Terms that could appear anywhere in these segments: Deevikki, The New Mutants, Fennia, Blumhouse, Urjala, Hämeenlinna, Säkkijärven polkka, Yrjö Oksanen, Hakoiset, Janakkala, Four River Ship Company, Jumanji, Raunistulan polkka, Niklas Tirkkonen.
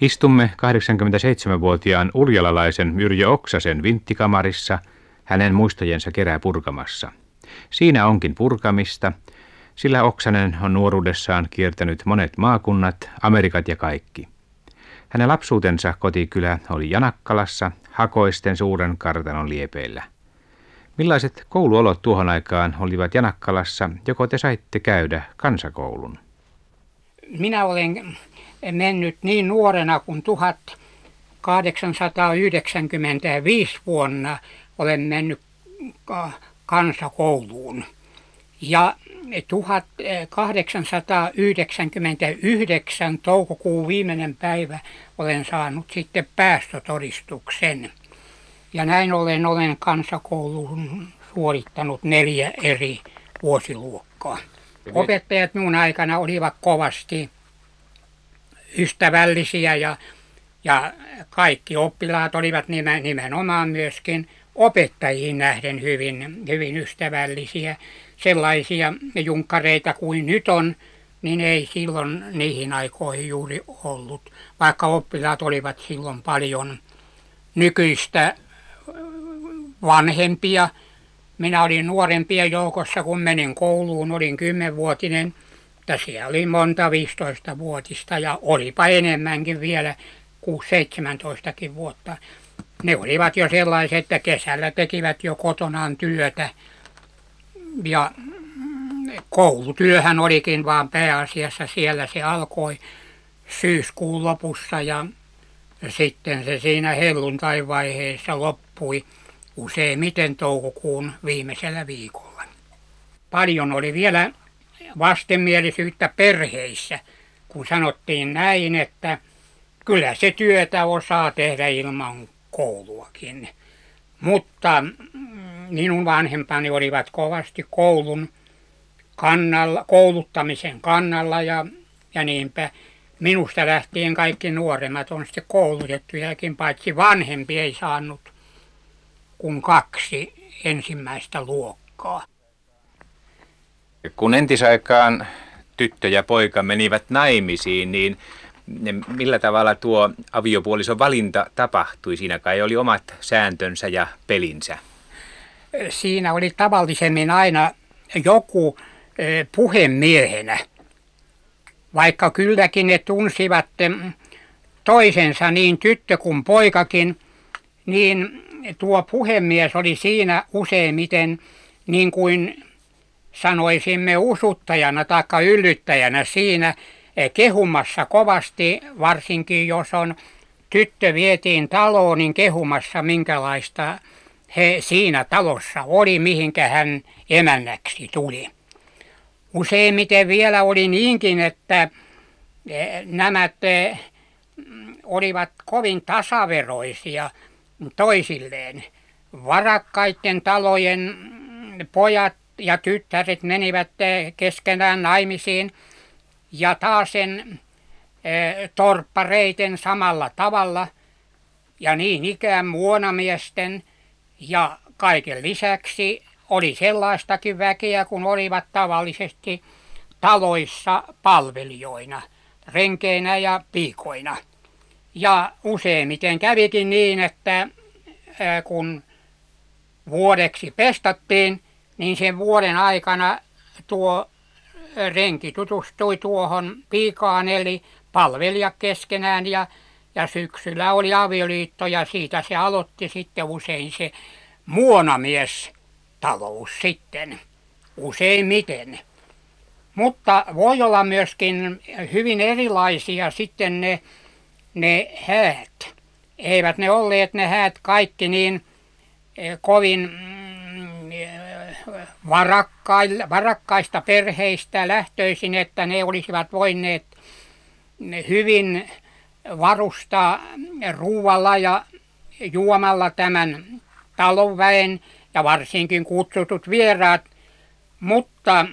Istumme 87-vuotiaan urjalalaisen Yrjö Oksasen vinttikamarissa hänen muistojensa kerää purkamassa. Siinä onkin purkamista, sillä Oksanen on nuoruudessaan kiertänyt monet maakunnat, Amerikat ja kaikki. Hänen lapsuutensa kotikylä oli Janakkalassa, Hakoisten suuren kartanon liepeillä. Millaiset kouluolot tuohon aikaan olivat Janakkalassa, joko te saitte käydä kansakoulun? Minä olen mennyt niin nuorena kuin 1895 vuonna olen mennyt kansakouluun. Ja 1899 toukokuun viimeinen päivä olen saanut sitten päästötodistuksen. Ja näin olen kansakouluun suorittanut 4 eri vuosiluokkaa. Opettajat minun aikana olivat kovasti ystävällisiä ja kaikki oppilaat olivat nimenomaan myöskin opettajiin nähden hyvin ystävällisiä. Sellaisia junkkareita kuin nyt on, niin ei silloin niihin aikoihin juuri ollut, vaikka oppilaat olivat silloin paljon nykyistä vanhempia. Minä olin nuorempia joukossa, kun menin kouluun, olin 10-vuotinen, mutta siellä oli monta 15-vuotista ja olipa enemmänkin vielä, 6-17 vuotta. Ne olivat jo sellaiset, että kesällä tekivät jo kotonaan työtä ja koulutyöhän olikin vaan pääasiassa siellä. Se alkoi syyskuun lopussa ja sitten se siinä helluntaivaiheessa loppui. Useimmiten toukokuun viimeisellä viikolla. Paljon oli vielä vastenmielisyyttä perheissä, kun sanottiin näin, että kyllä se työtä osaa tehdä ilman kouluakin. Mutta minun vanhempani olivat kovasti koulun kannalla, kouluttamisen kannalla ja niinpä. Minusta lähtien kaikki nuoremmat on sitten koulutettujakin, paitsi vanhempi ei saanut kuin 2 ensimmäistä luokkaa. Kun entisaikaan tyttö ja poika menivät naimisiin, niin millä tavalla tuo aviopuolison valinta tapahtui? Siinä kai oli omat sääntönsä ja pelinsä. Siinä oli tavallisemmin aina joku puhemiehenä, vaikka kylläkin ne tunsivat toisensa niin tyttö kuin poikakin, niin tuo puhemies oli siinä useimmiten niin kuin sanoisimme usuttajana tai yllyttäjänä siinä kehumassa kovasti, varsinkin jos on tyttö vietiin taloon, niin kehumassa minkälaista he siinä talossa oli, mihinkä hän emännäksi tuli. Useimmiten vielä oli niinkin, että nämä olivat kovin tasaveroisia toisilleen. Varakkaiden talojen pojat ja tyttäret menivät keskenään naimisiin ja taasen torppareiden samalla tavalla ja niin ikään muonamiesten ja kaiken lisäksi oli sellaistakin väkeä, kun olivat tavallisesti taloissa palvelijoina, renkeinä ja piikoina. Ja useimmiten kävikin niin, että kun vuodeksi pestattiin, niin sen vuoden aikana tuo renki tutustui tuohon piikaan, eli palvelija keskenään ja syksyllä oli avioliitto ja siitä se aloitti sitten usein se muonamiestalous sitten, useimmiten. Mutta voi olla myöskin hyvin erilaisia sitten ne häät, eivät ne olleet ne häät kaikki niin kovin varakkaista perheistä lähtöisin, että ne olisivat voineet hyvin varustaa ruualla ja juomalla tämän talonväen ja varsinkin kutsutut vieraat, mutta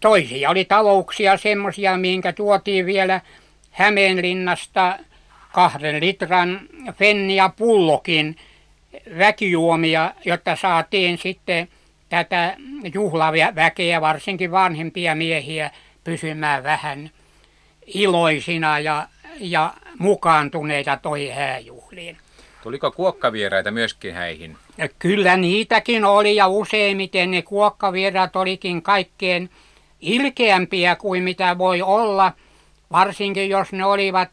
toisia oli talouksia semmoisia, minkä tuotiin vielä Hämeenlinnasta 2 litran fennia pullokin väkijuomia, jotta saatiin sitten tätä juhlaväkeä, varsinkin vanhempia miehiä, pysymään vähän iloisina ja ja mukaantuneita toi hääjuhliin. Tuliko kuokkavieraita myöskin häihin? Kyllä niitäkin oli ja useimmiten ne kuokkavierat olikin kaikkein ilkeämpiä kuin mitä voi olla, varsinkin jos ne olivat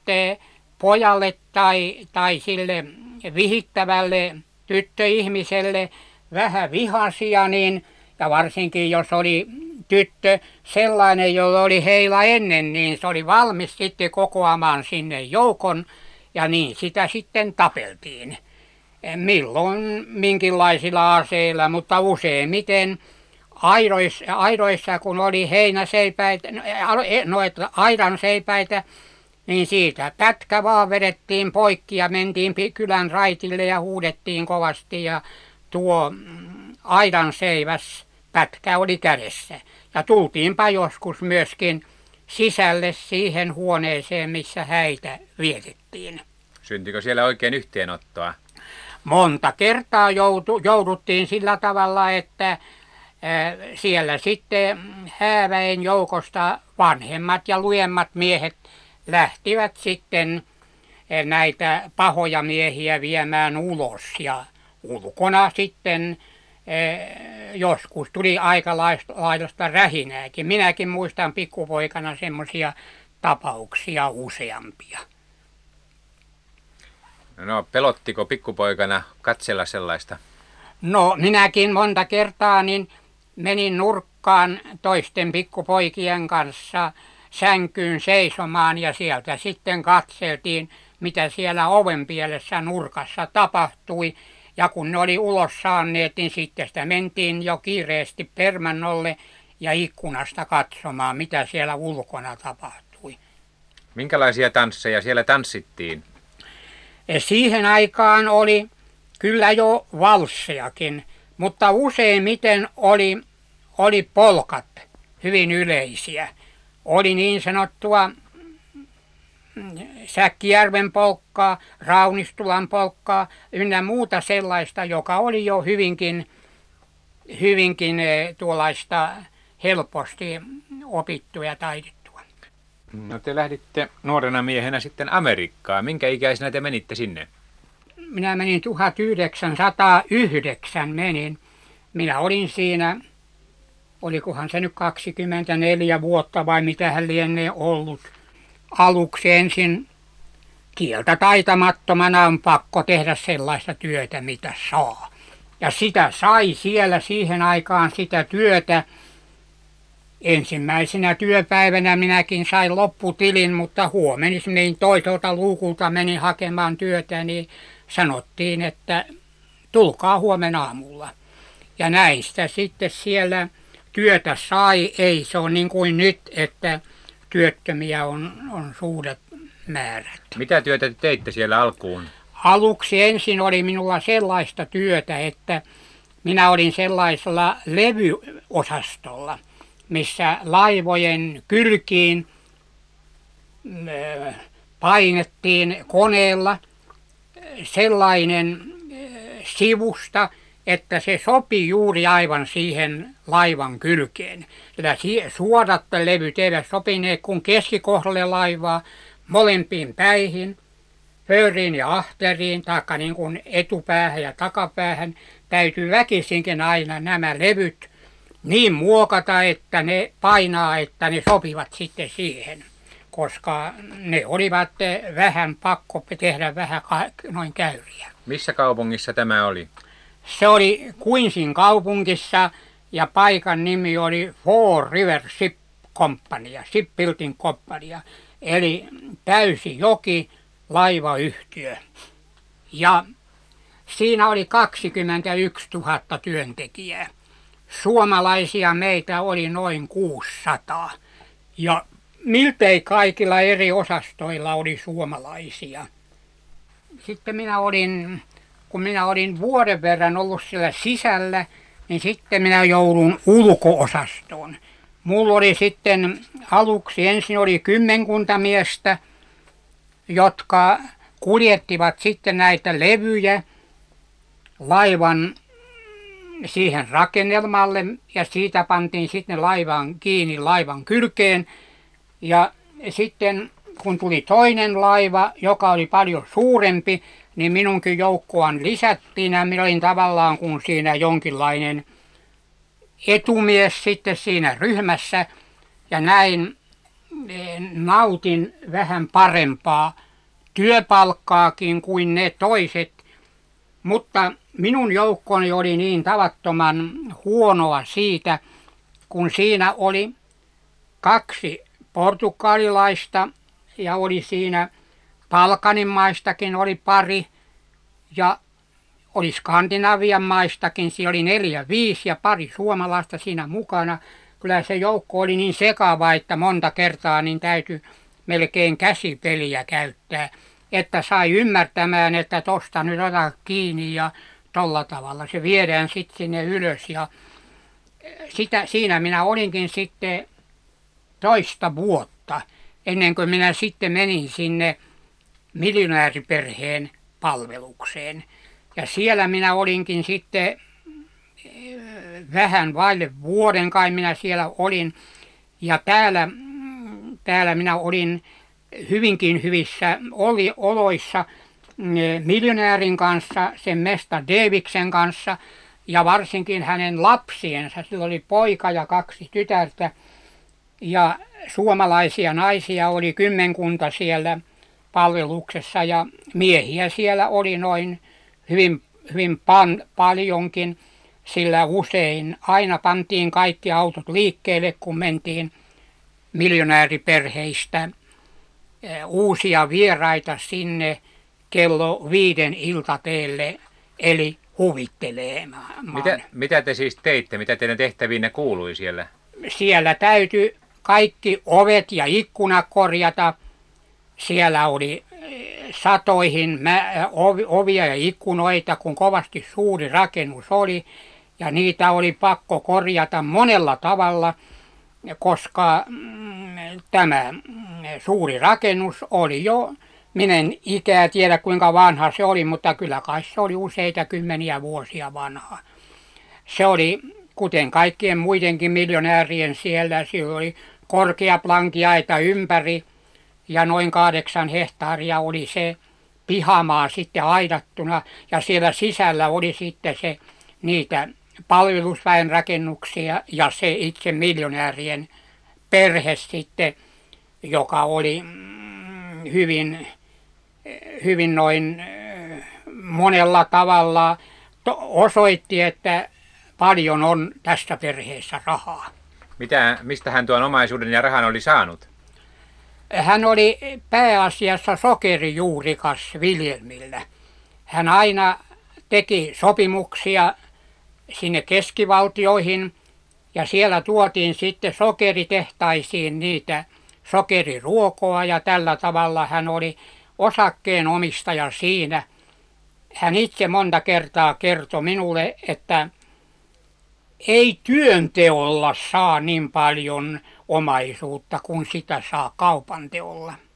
pojalle tai sille vihittävälle tyttöihmiselle vähän vihaisia, niin, ja varsinkin jos oli tyttö sellainen, jolla oli heila ennen, niin se oli valmis sitten kokoamaan sinne joukon, ja niin sitä sitten tapeltiin. Milloin minkinlaisilla aseilla, mutta useimmiten aidoissa, kun oli heinäseipäitä, noita aidanseipäitä, niin siitä pätkä vaan vedettiin poikki ja mentiin kylän raitille ja huudettiin kovasti ja tuo aidanseiväs pätkä oli kädessä. Ja tultiinpa joskus myöskin sisälle siihen huoneeseen, missä häitä vietettiin. Syntikö siellä oikein yhteenottoa? Monta kertaa jouduttiin sillä tavalla, että siellä sitten hääväen joukosta vanhemmat ja lujemmat miehet lähtivät sitten näitä pahoja miehiä viemään ulos ja ulkona sitten joskus tuli aikalaista rähinääkin. Minäkin muistan pikkupoikana semmoisia tapauksia useampia. No pelottiko pikkupoikana katsella sellaista? No minäkin monta kertaa niin menin nurkkaan toisten pikkupoikien kanssa sänkyyn seisomaan ja sieltä sitten katseltiin, mitä siellä ovenpielessä nurkassa tapahtui. Ja kun ne oli ulos saaneet, niin sitten sitä mentiin jo kiireesti permannolle ja ikkunasta katsomaan, mitä siellä ulkona tapahtui. Minkälaisia tansseja siellä tanssittiin? Siihen aikaan oli kyllä jo valssejakin, mutta useimmiten oli polkat hyvin yleisiä. Oli niin sanottua Säkkijärven polkkaa, Raunistulan polkkaa ynnä muuta sellaista, joka oli jo hyvinkin tuollaista helposti opittua ja taidettua. No te lähditte nuorena miehenä sitten Amerikkaan. Minkä ikäisenä te menitte sinne? Minä menin 1909 menin. Minä olin siinä, olikohan se nyt 24 vuotta vai mitähän lienee ollut. Aluksi ensin kieltä taitamattomana on pakko tehdä sellaista työtä, mitä saa. Ja sitä sai siellä siihen aikaan sitä työtä. Ensimmäisenä työpäivänä minäkin sain lopputilin, mutta huomenna menin toiselta luukulta menin hakemaan työtä, niin sanottiin, että tulkaa huomenna aamulla. Ja näistä sitten siellä työtä sai, ei se ole niin kuin nyt, että työttömiä on suuret määrät. Mitä työtä te teitte siellä alkuun? Aluksi ensin oli minulla sellaista työtä, että minä olin sellaisella levyosastolla, missä laivojen kylkiin painettiin koneella sellainen sivusta, että se sopii juuri aivan siihen laivan kylkeen. Suorat levyt eivät sopineet kuin keskikohdalle laivaa molempiin päihin, fööriin ja ahteriin, taikka niin kuin etupäähän ja takapäähän. Täytyy väkisinkin aina nämä levyt niin muokata, että ne painaa, että ne sopivat sitten siihen, koska ne olivat vähän pakko tehdä vähän noin käyriä. Missä kaupungissa tämä oli? Se oli Queensin kaupungissa ja paikan nimi oli Four River Ship Company, Shipbuilding Company, eli täysi joki laivayhtiö. Ja siinä oli 21 000 työntekijää. Suomalaisia meitä oli noin 600 ja miltei kaikilla eri osastoilla oli suomalaisia. Sitten kun minä olin vuoden verran ollut siellä sisällä, niin sitten minä joudun ulko-osastoon. Mulla oli sitten aluksi ensin oli 10 miestä, jotka kuljettivat sitten näitä levyjä laivan siihen rakennelmalle ja siitä pantiin sitten laivan kiinni laivan kylkeen ja sitten kun tuli toinen laiva, joka oli paljon suurempi, niin minunkin joukkoani lisättiin ja minä olin tavallaan kuin siinä jonkinlainen etumies sitten siinä ryhmässä ja näin nautin vähän parempaa työpalkkaakin kuin ne toiset, mutta minun joukkoni oli niin tavattoman huonoa siitä, kun siinä oli 2 portugalilaista ja oli siinä Balkanin maistakin oli pari ja oli Skandinavian maistakin, siellä oli 4-5 ja pari suomalaista siinä mukana. Kyllä se joukko oli niin sekava, että monta kertaa niin täytyi melkein käsipeliä käyttää, että sai ymmärtämään, että tosta nyt ota kiinni ja tolla tavalla. Se viedään sitten sinne ylös ja siinä minä olinkin sitten toista vuotta ennen kuin minä sitten menin sinne miljonääriperheen palvelukseen. Ja siellä minä olinkin sitten vähän vaille vuoden kai minä siellä olin ja täällä minä olin hyvinkin hyvissä oloissa miljonäärin kanssa, sen mesta Deeviksen kanssa ja varsinkin hänen lapsiensa. Sillä oli poika ja 2 tytärtä ja suomalaisia naisia oli 10 siellä palveluksessa ja miehiä siellä oli noin hyvin paljonkin, sillä usein aina pantiin kaikki autot liikkeelle, kun mentiin miljonääriperheistä uusia vieraita sinne kello 5 iltateelle, eli huvittelemaan. Mitä te siis teitte? Mitä teidän tehtäviinne kuului siellä? Siellä täytyi kaikki ovet ja ikkunat korjata. Siellä oli satoihin ovia ja ikkunoita, kun kovasti suuri rakennus oli. Ja niitä oli pakko korjata monella tavalla, koska tämä suuri rakennus oli jo, minä en ikää tiedä kuinka vanha se oli, mutta kyllä kai se oli useita kymmeniä vuosia vanha. Se oli, kuten kaikkien muidenkin miljonäärien siellä oli korkeaplankiaita ympäri. Ja noin 8 hehtaaria oli se pihamaa sitten aidattuna ja siellä sisällä oli sitten se niitä palvelusväen rakennuksia ja se itse miljonäärien perhe sitten, joka oli hyvin noin monella tavalla osoitti, että paljon on tässä perheessä rahaa. Mistä hän tuon omaisuuden ja rahan oli saanut? Hän oli pääasiassa sokerijuurikas viljelmillä. Hän aina teki sopimuksia sinne keskivaltioihin ja siellä tuotiin sitten sokeritehtaisiin niitä sokeriruokoa ja tällä tavalla hän oli osakkeenomistaja siinä. Hän itse monta kertaa kertoi minulle, että ei työnteolla saa niin paljon omaisuutta, kun sitä saa kaupanteolla.